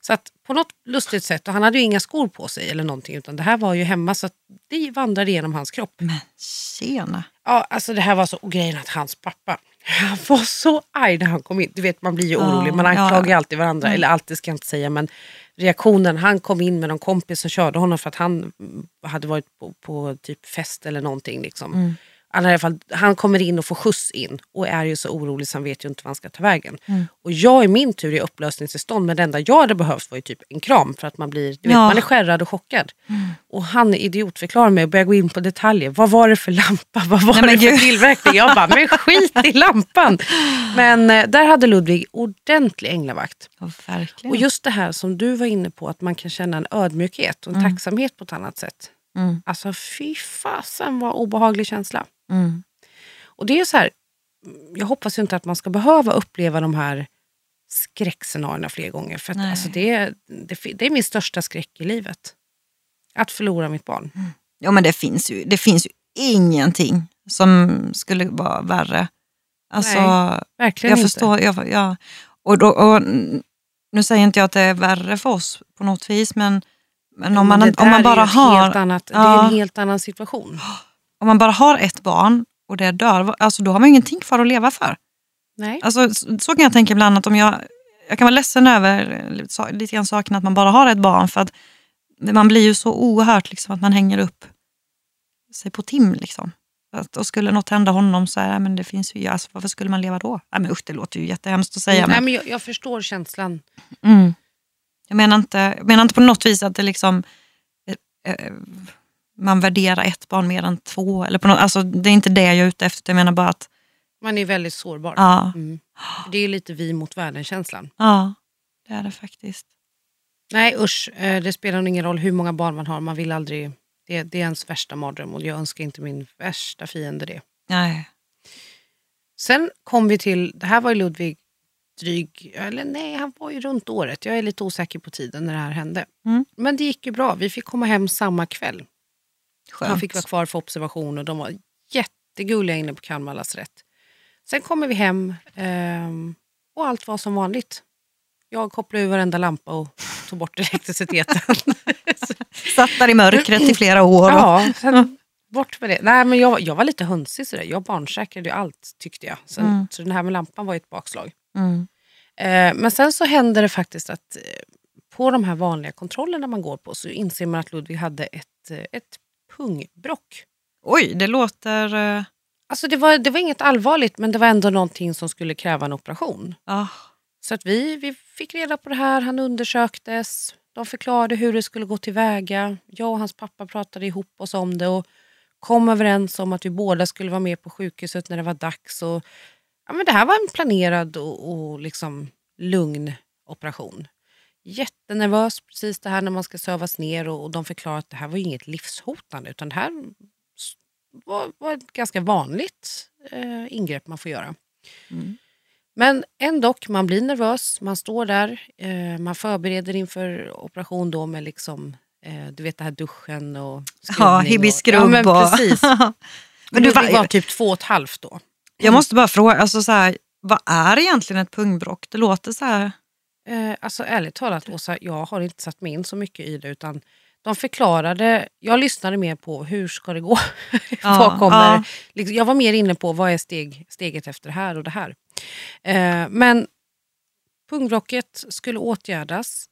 Så att på något lustigt sätt, och han hade ju inga skor på sig eller någonting, utan det här var ju hemma så att det vandrade genom hans kropp. Men tjena. Ja, alltså det här var så, och grejen att hans pappa, han var så arg när han kom in. Du vet, man blir ju orolig, man anklagar alltid varandra, eller alltid ska jag inte säga, men reaktionen, han kom in med någon kompis och körde honom för att han hade varit på typ fest eller någonting liksom. I alla fall, han kommer in och får skjuts in och är ju så orolig så han vet ju inte vad han ska ta vägen. Och jag i min tur är upplösningstillstånd, men det enda jag hade behövt var ju typ en kram för att man blir, du vet, man är skärrad och chockad. Och han idiotförklarar mig och börjar gå in på detaljer. Vad var det för lampa? Vad var det för tillverkning? Jag bara, men skit i lampan! Men där hade Ludvig ordentlig änglavakt. Ja, verkligen. Och just det här som du var inne på, att man kan känna en ödmjukhet och en tacksamhet på ett annat sätt. Alltså fy fasen vad obehaglig känsla. Och det är så här, jag hoppas ju inte att man ska behöva uppleva de här skräckscenarierna fler gånger, för att alltså det är min största skräck i livet, att förlora mitt barn. Ja, men det finns ju ingenting som skulle vara värre Alltså, nej, verkligen jag inte. Förstår, jag, och nu säger inte jag att det är värre för oss på något vis, men om man bara har... Helt annat, ja, det är en helt annan situation. Om man bara har ett barn och det dör, alltså då har man ingenting kvar att leva för. Nej. Alltså, så kan jag tänka ibland att om jag kan vara ledsen över lite grann saken att man bara har ett barn, för att man blir ju så oerhört liksom, att man hänger upp sig på Tim liksom. Och skulle något hända honom så här, men det finns ju, alltså, varför skulle man leva då? Nej, men usch, det låter ju jättehemskt att säga. Nej, men jag förstår känslan. Mm. Jag menar inte på något vis att det liksom man värderar ett barn mer än två eller på något, alltså det är inte det jag är ute efter. Jag menar bara att man är väldigt sårbar. Ja. Mm. Det är lite vi mot världen-känslan. Ja, det är det faktiskt. Nej, usch, det spelar ingen roll hur många barn man har. Man vill aldrig... Det är ens värsta mardröm och jag önskar inte min värsta fiende det. Nej. Sen kom vi till... Det här var ju Ludvig dryg... Eller nej, han var ju runt året. Jag är lite osäker på tiden när det här hände. Mm. Men det gick ju bra. Vi fick komma hem samma kväll. Skönt. Han fick vara kvar för observation och de var jättegulliga inne på Kalmar Lasarett. Sen kommer vi hem och allt var som vanligt. Jag kopplade ur varenda lampa och tog bort elektriciteten. Satt där i mörkret i flera år. Ja, sen bort med det. Nej, men jag var lite hönsig sådär. Jag barnsäkrade ju allt, tyckte jag. Sen, så den här med lampan var ju ett bakslag. Mm. Men sen så hände det faktiskt att på de här vanliga kontrollerna man går på så inser man att Ludvig hade ett pungbrock. Oj, det låter... Alltså det var inget allvarligt, men det var ändå någonting som skulle kräva en operation. Ah. Så att vi fick reda på det här, han undersöktes, de förklarade hur det skulle gå tillväga. Jag och hans pappa pratade ihop oss om det och kom överens om att vi båda skulle vara med på sjukhuset när det var dags. Och, ja, men det här var en planerad och liksom lugn operation. Jättenervös precis det här när man ska sövas ner och de förklarade att det här var inget livshotande utan det här var ett ganska vanligt ingrepp man får göra. Mm. Men ändå, man blir nervös, man står där, man förbereder inför operation då med liksom, du vet det här duschen och skrubbning. Ja, hibbiskrubb. Ja, men precis. Men det var typ 2,5 då. Jag måste bara fråga, alltså så här, vad är egentligen ett pungbrock? Det låter så här. Alltså ärligt talat, Åsa, jag har inte satt mig in så mycket i det utan de förklarade, jag lyssnade mer på hur ska det gå? Vad kommer? Ja. Liksom, jag var mer inne på vad är steget efter det här och det här. Men pungbrocket skulle åtgärdas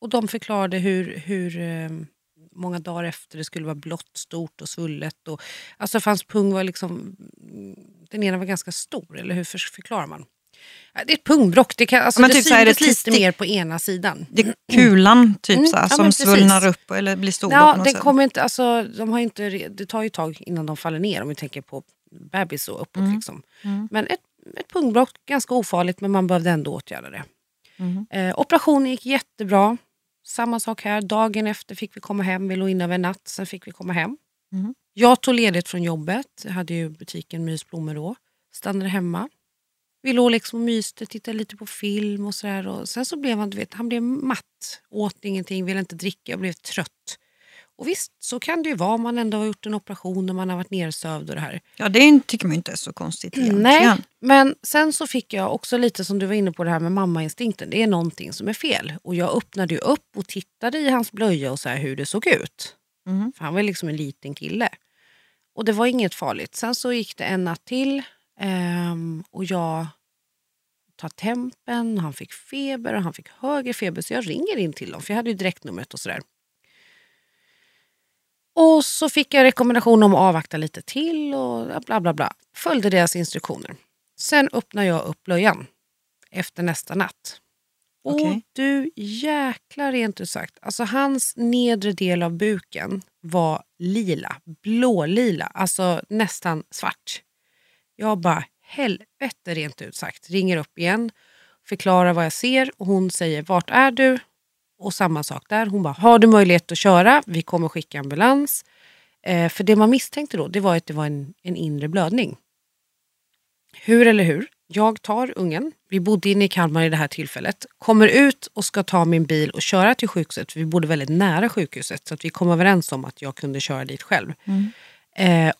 och de förklarade hur många dagar efter det skulle vara blått, stort och svullet och, alltså fanns pung var liksom den ena var ganska stor eller hur förklarar man? Det är ett pungbrock, det kan, alltså men det typ syns lite mer på ena sidan. Det är kulan typ så här, som svullnar upp eller blir stor. Ja, den kommer inte, alltså, det tar ju tag innan de faller ner om vi tänker på bebis och uppåt liksom. Mm. Men ett pungbrock, ganska ofarligt men man behövde ändå åtgärda det. Mm. Operationen gick jättebra. Samma sak här, dagen efter fick vi komma hem, vi låg in över natt, sen fick vi komma hem. Mm. Jag tog ledigt från jobbet, jag hade ju butiken Mysblommor då, stannade hemma. Vi låg liksom och myste, tittade lite på film och sådär. Och sen så blev han, du vet, han blev matt, åt ingenting, ville inte dricka, blev trött. Och visst, så kan det ju vara om man ändå har gjort en operation och man har varit nersövd och det här. Ja, det tycker man inte är så konstigt egentligen. Nej, men sen så fick jag också lite som du var inne på det här med mammainstinkten. Det är någonting som är fel. Och jag öppnade ju upp och tittade i hans blöja och så här hur det såg ut. Mm. För han var liksom en liten kille. Och det var inget farligt. Sen så gick det en natt till och jag tar tempen, han fick feber och han fick högre feber. Så jag ringer in till dem för jag hade ju direktnumret och sådär. Och så fick jag rekommendation om att avvakta lite till och bla bla bla. Följde deras instruktioner. Sen öppnar jag upp blöjan efter nästa natt. Okay. Och du jäklar rent ut sagt. Alltså hans nedre del av buken var lila, blålila, alltså nästan svart. Jag bara helvete rent ut sagt. Ringer upp igen, förklarar vad jag ser och hon säger vart är du? Och samma sak där. Hon bara, har du möjlighet att köra? Vi kommer skicka ambulans. För det man misstänkte då, det var att det var en inre blödning. Hur eller hur? Jag tar ungen. Vi bodde inne i Kalmar i det här tillfället. Kommer ut och ska ta min bil och köra till sjukhuset. Vi bodde väldigt nära sjukhuset. Så att vi kom överens om att jag kunde köra dit själv. Mm.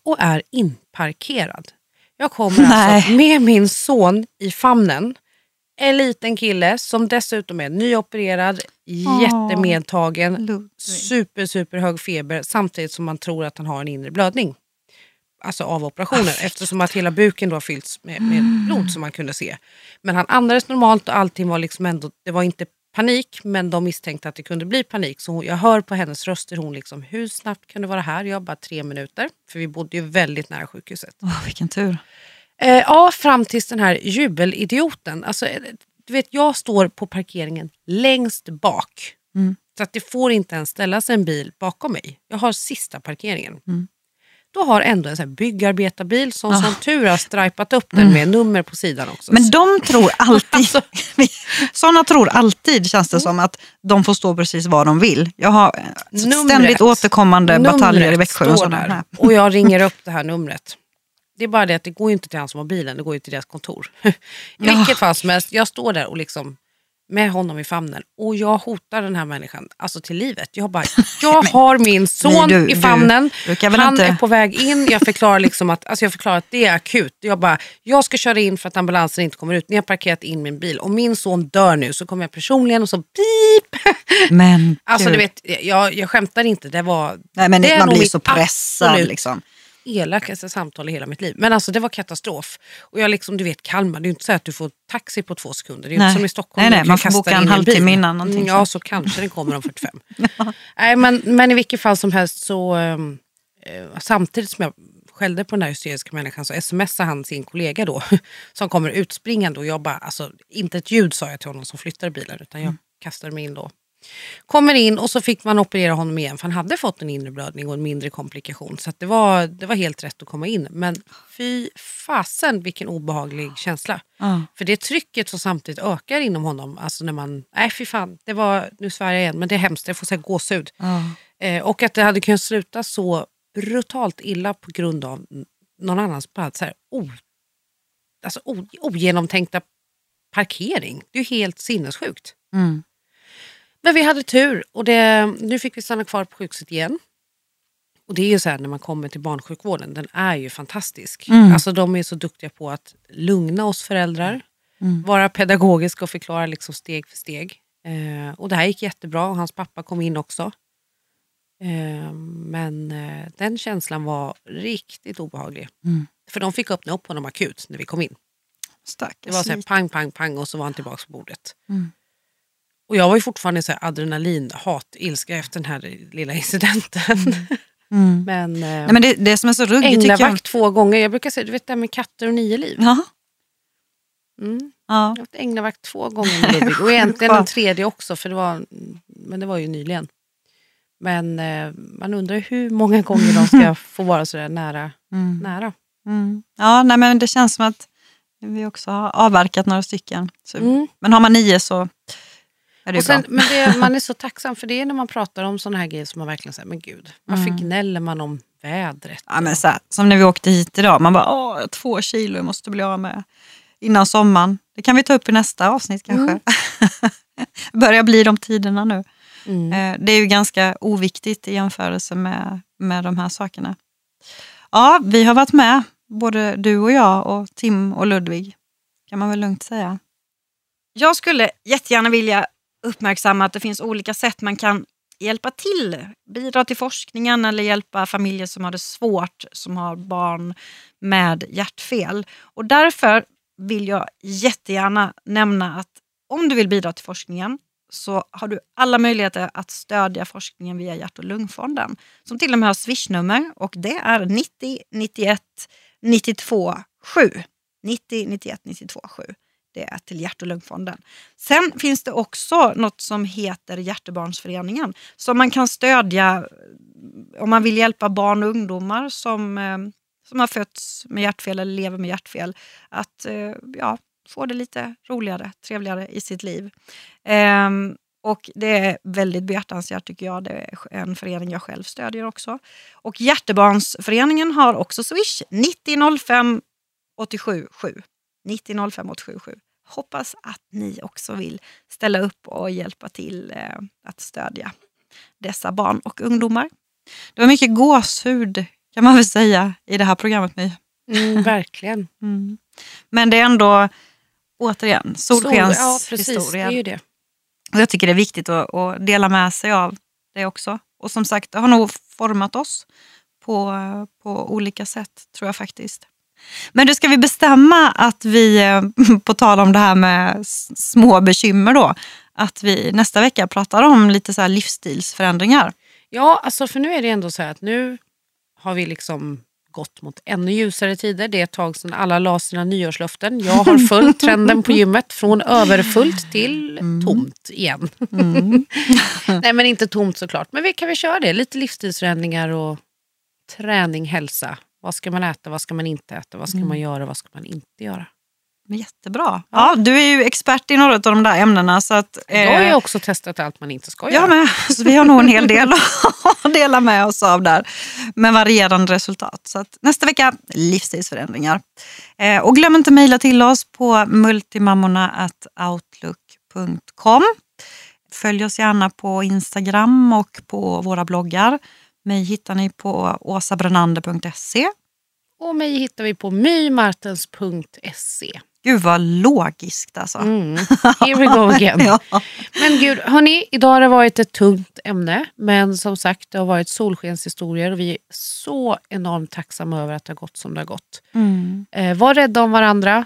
och är inparkerad. Jag kommer alltså med min son i famnen. En liten kille som dessutom är nyopererad, jättemedtagen, super hög feber samtidigt som man tror att han har en inre blödning. Alltså av operationen, eftersom att hela buken då har fyllts med blod som man kunde se. Men han andades normalt och allting var liksom ändå, det var inte panik, men de misstänkte att det kunde bli panik. Så hon, jag hör på hennes röster, hon liksom, hur snabbt kan det vara här? Jag bara 3 minuter, för vi bodde ju väldigt nära sjukhuset. Åh, vilken tur. Ja, fram tills den här jubelidioten. Alltså, du vet, jag står på parkeringen längst bak. Mm. Så att det får inte ens ställas en bil bakom mig. Jag har sista parkeringen. Mm. Då har ändå en sån här byggarbetarbil som tur har strajpat upp den med nummer på sidan också. Men de tror alltid, alltså, sådana tror alltid, känns det som, att de får stå precis var de vill. Jag har ständigt återkommande bataljer i Växjö och sådana här. Och jag ringer upp det här numret. Det är bara det att det går ju inte till hans mobilen, det går ju till deras kontor. Vilket fall som helst, jag står där och liksom med honom i famnen. Och jag hotar den här människan, alltså till livet. Jag bara, har min son i famnen. Han är på väg in. Jag förklarar liksom att, alltså jag förklarar att det är akut. Jag bara, jag ska köra in för att ambulansen inte kommer ut. Ni har parkerat in min bil. Om min son dör nu så kommer jag personligen och så beep. Men alltså du vet, jag skämtar inte. Det var... Nej, men det man blir så pressad liksom. Elakaste samtal i hela mitt liv. Men alltså det var katastrof. Och jag liksom, du vet, Kalmar, det är ju inte så att du får taxi på 2 sekunder. Det är inte som i Stockholm. Nej, man får boka en halvtimme innan någonting. Ja, så kanske den kommer om 45. Nej, men i vilket fall som helst så samtidigt som jag skällde på den här hysteriska människan så smsade han sin kollega då som kommer utspringande och jag bara, alltså inte ett ljud sa jag till honom som flyttade bilen utan jag kastade mig in då. Kommer in och så fick man operera honom igen för han hade fått en inre blödning och en mindre komplikation så att det var helt rätt att komma in, men fy fasen vilken obehaglig känsla för det trycket som samtidigt ökar inom honom, alltså när man, nej fy fan det var, nu svär jag igen, men det är hemskt, jag får säga gåshud och att det hade kunnat sluta så brutalt illa på grund av någon annans bara så här, ogenomtänkta parkering, det är ju helt sinnessjukt. Men vi hade tur och nu fick vi stanna kvar på sjukhuset igen. Och det är ju så här när man kommer till barnsjukvården, den är ju fantastisk. Alltså de är så duktiga på att lugna oss föräldrar, vara pedagogiska och förklara liksom steg för steg. Och det här gick jättebra och hans pappa kom in också. Men den känslan var riktigt obehaglig. För de fick öppna upp honom akut när vi kom in. Stack, det var så här pang, pang, pang och så var han tillbaka på bordet. Och jag var ju fortfarande så här adrenalin-hat-ilska efter den här lilla incidenten. Men, nej, men det som är så ruggigt tycker jag... Änglavakt 2 gånger. Jag brukar säga, du vet det här med katter och 9 liv. Ja. Jag har änglavakt 2 gånger med Ludvig. Och egentligen en 3:e också, men det var ju nyligen. Men man undrar hur många gånger de ska få vara så där nära. Ja, nej, men det känns som att vi också har avverkat några stycken. Så, men har man 9 så... Och sen, men man är så tacksam för det när man pratar om sådana här grejer som man verkligen säger, men gud, varför gnäller man om vädret? Ja, men så här, som när vi åkte hit idag, man bara, 2 kilo jag måste bli av med innan sommaren. Det kan vi ta upp i nästa avsnitt kanske. Börjar bli de tiderna nu. Det är ju ganska oviktigt i jämförelse med de här sakerna. Ja, vi har varit med, både du och jag och Tim och Ludvig, kan man väl lugnt säga. Jag skulle jättegärna vilja uppmärksamma att det finns olika sätt man kan hjälpa till, bidra till forskningen eller hjälpa familjer som har det svårt, som har barn med hjärtfel. Och därför vill jag jättegärna nämna att om du vill bidra till forskningen så har du alla möjligheter att stödja forskningen via Hjärt- och Lungfonden som till och med har swishnummer och det är 90 91 92 7. Det är till Hjärt- och Lungfonden. Sen finns det också något som heter Hjärtebarnsföreningen. Som man kan stödja om man vill hjälpa barn och ungdomar som har fötts med hjärtfel eller lever med hjärtfel. Att få det lite roligare, trevligare i sitt liv. Och det är väldigt behjärtansvärt tycker jag. Det är en förening jag själv stödjer också. Och Hjärtebarnsföreningen har också Swish 90 05 87 7. 90 05 87 7. Hoppas att ni också vill ställa upp och hjälpa till att stödja dessa barn och ungdomar. Det var mycket gåshud kan man väl säga i det här programmet nu. Mm, verkligen. Mm. Men det är ändå återigen solskens historia. Det är ju det. Och jag tycker det är viktigt att dela med sig av det också. Och som sagt, det har nog format oss på olika sätt, tror jag faktiskt. Men du, ska vi bestämma att vi, på tal om det här med små bekymmer då, att vi nästa vecka pratar om lite så här livsstilsförändringar? Ja, alltså för nu är det ändå så här att nu har vi liksom gått mot ännu ljusare tider. Det är ett tag sedan alla la sina nyårslöften. Jag har följt trenden på gymmet från överfullt till tomt igen. Mm. Nej, men inte tomt såklart. Men vi kan väl köra det. Lite livsstilsförändringar och träning, hälsa. Vad ska man äta, vad ska man inte äta, vad ska man göra, vad ska man inte göra. Men jättebra. Ja, du är ju expert i några av de där ämnena. Så att, jag har ju också testat allt man inte ska göra. Ja, men så vi har nog en hel del att dela med oss av där. Med varierande resultat. Så att nästa vecka, livsstilsförändringar. Och glöm inte mejla till oss på multimammorna@outlook.com. Följ oss gärna på Instagram och på våra bloggar. Mig hittar ni på åsabrenande.se. Och mig hittar vi på mymartens.se. Gud vad logiskt alltså. Mm. Here we go again. Ja. Men gud, hörni, idag har det varit ett tungt ämne. Men som sagt, det har varit solskenshistorier. Och vi är så enormt tacksamma över att det har gått som det har gått. Mm. Var rädda om varandra.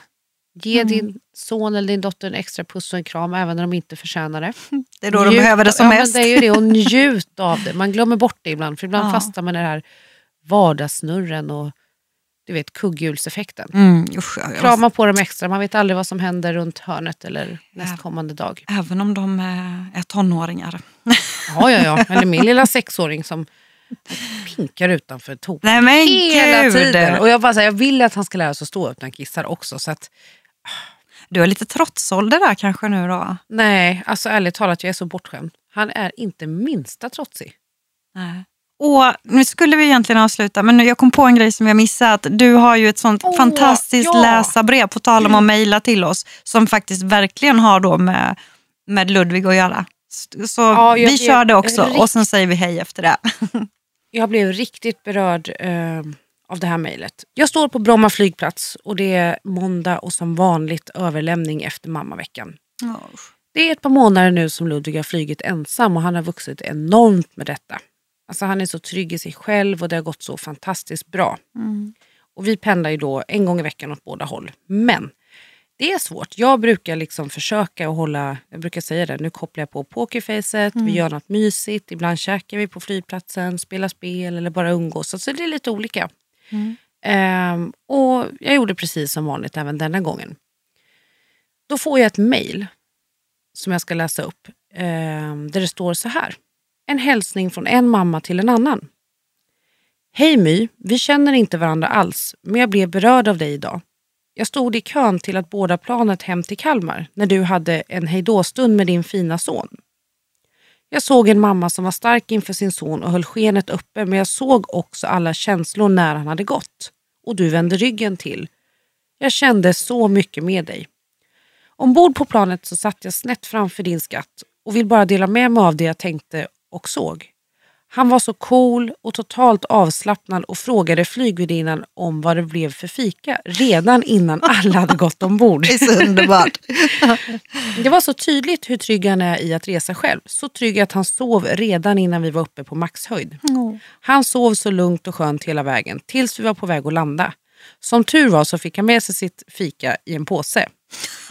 Ge din son eller din dotter en extra puss och en kram, även när de inte förtjänar det. Det är då de behöver det som mest. Men det är ju det, och njut av det. Man glömmer bort det ibland. För ibland fastnar man i den här vardagssnurren och du vet, kugghjulseffekten. Krama på dem extra. Man vet aldrig vad som händer runt hörnet eller nästkommande dag. Även om de är tonåringar. Ja. Eller min lilla sexåring som pinkar utanför toan. Hela tiden. Och jag bara säger, jag vill att han ska lära sig att stå upp när han kissar också. Så att, du är lite trotsålder där kanske nu då? Nej, alltså ärligt talat, jag är så bortskämd. Han är inte minsta trotsig. Nej. Och nu skulle vi egentligen avsluta, men jag kom på en grej som jag missat. Du har ju ett sånt fantastiskt läsarbrev, på tal om att mejla till oss, som faktiskt verkligen har då med Ludvig att göra. Så vi kör det också och sen säger vi hej efter det. Jag blev riktigt berörd av det här mejlet. Jag står på Bromma flygplats och det är måndag och som vanligt överlämning efter mammaveckan. Det är ett par månader nu som Ludvig har flygit ensam och han har vuxit enormt med detta. Alltså han är så trygg i sig själv och det har gått så fantastiskt bra. Mm. Och vi pendlar ju då en gång i veckan åt båda håll. Men det är svårt. Jag brukar liksom försöka att hålla, jag brukar säga det, nu kopplar jag på pokerfacet, vi gör något mysigt, ibland käkar vi på flygplatsen, spelar spel eller bara umgås. Så det är lite olika. Mm. Och jag gjorde precis som vanligt även denna gången. Då får jag ett mejl som jag ska läsa upp. Där det står så här. En hälsning från en mamma till en annan. Hej My, vi känner inte varandra alls, men jag blev berörd av dig idag. Jag stod i kön till att båda planet hem till Kalmar när du hade en hejdåstund med din fina son. Jag såg en mamma som var stark inför sin son och höll skenet uppe, men jag såg också alla känslor när han hade gått. Och du vände ryggen till. Jag kände så mycket med dig. Ombord på planet så satt jag snett framför din skatt och vill bara dela med mig av det jag tänkte och såg. Han var så cool och totalt avslappnad och frågade flygvärdinnan om vad det blev för fika redan innan alla hade gått ombord. Det är så underbart. Det var så tydligt hur trygg han är i att resa själv. Så trygg att han sov redan innan vi var uppe på maxhöjd. Han sov så lugnt och skönt hela vägen tills vi var på väg att landa. Som tur var så fick han med sig sitt fika i en påse.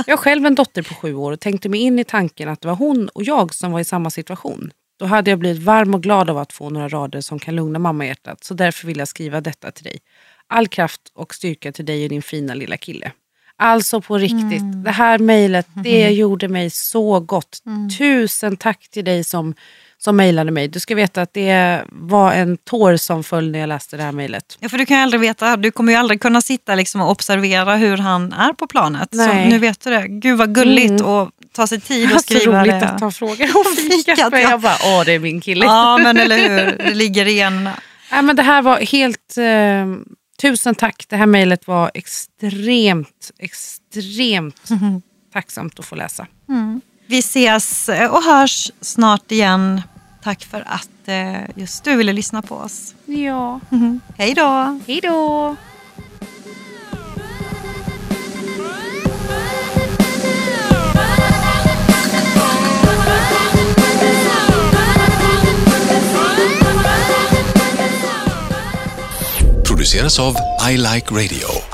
Jag själv en dotter på 7 år och tänkte mig in i tanken att det var hon och jag som var i samma situation. Då hade jag blivit varm och glad av att få några rader som kan lugna mammahjärtat, så därför vill jag skriva detta till dig. All kraft och styrka till dig och din fina lilla kille. Alltså på riktigt, det här mejlet, det gjorde mig så gott. Tusen tack till dig som mejlade mig. Du ska veta att det var en tår som föll när jag läste det här mejlet. Ja, för du kan ju aldrig veta, du kommer ju aldrig kunna sitta liksom och observera hur han är på planet. Nej. Så nu vet du det. Gud vad gulligt och ta sig tid och skriva det. Så roligt att han frågar om fika. För jag bara, det är min kille. Ja, men eller hur, det ligger i en... Nej, men det här var helt... Tusen tack, det här mejlet var extremt tacksamt att få läsa. Vi ses och hörs snart igen. Tack för att just du ville lyssna på oss. Ja. Mm-hmm. Hej då! Hej då! Produceras av I Like Radio.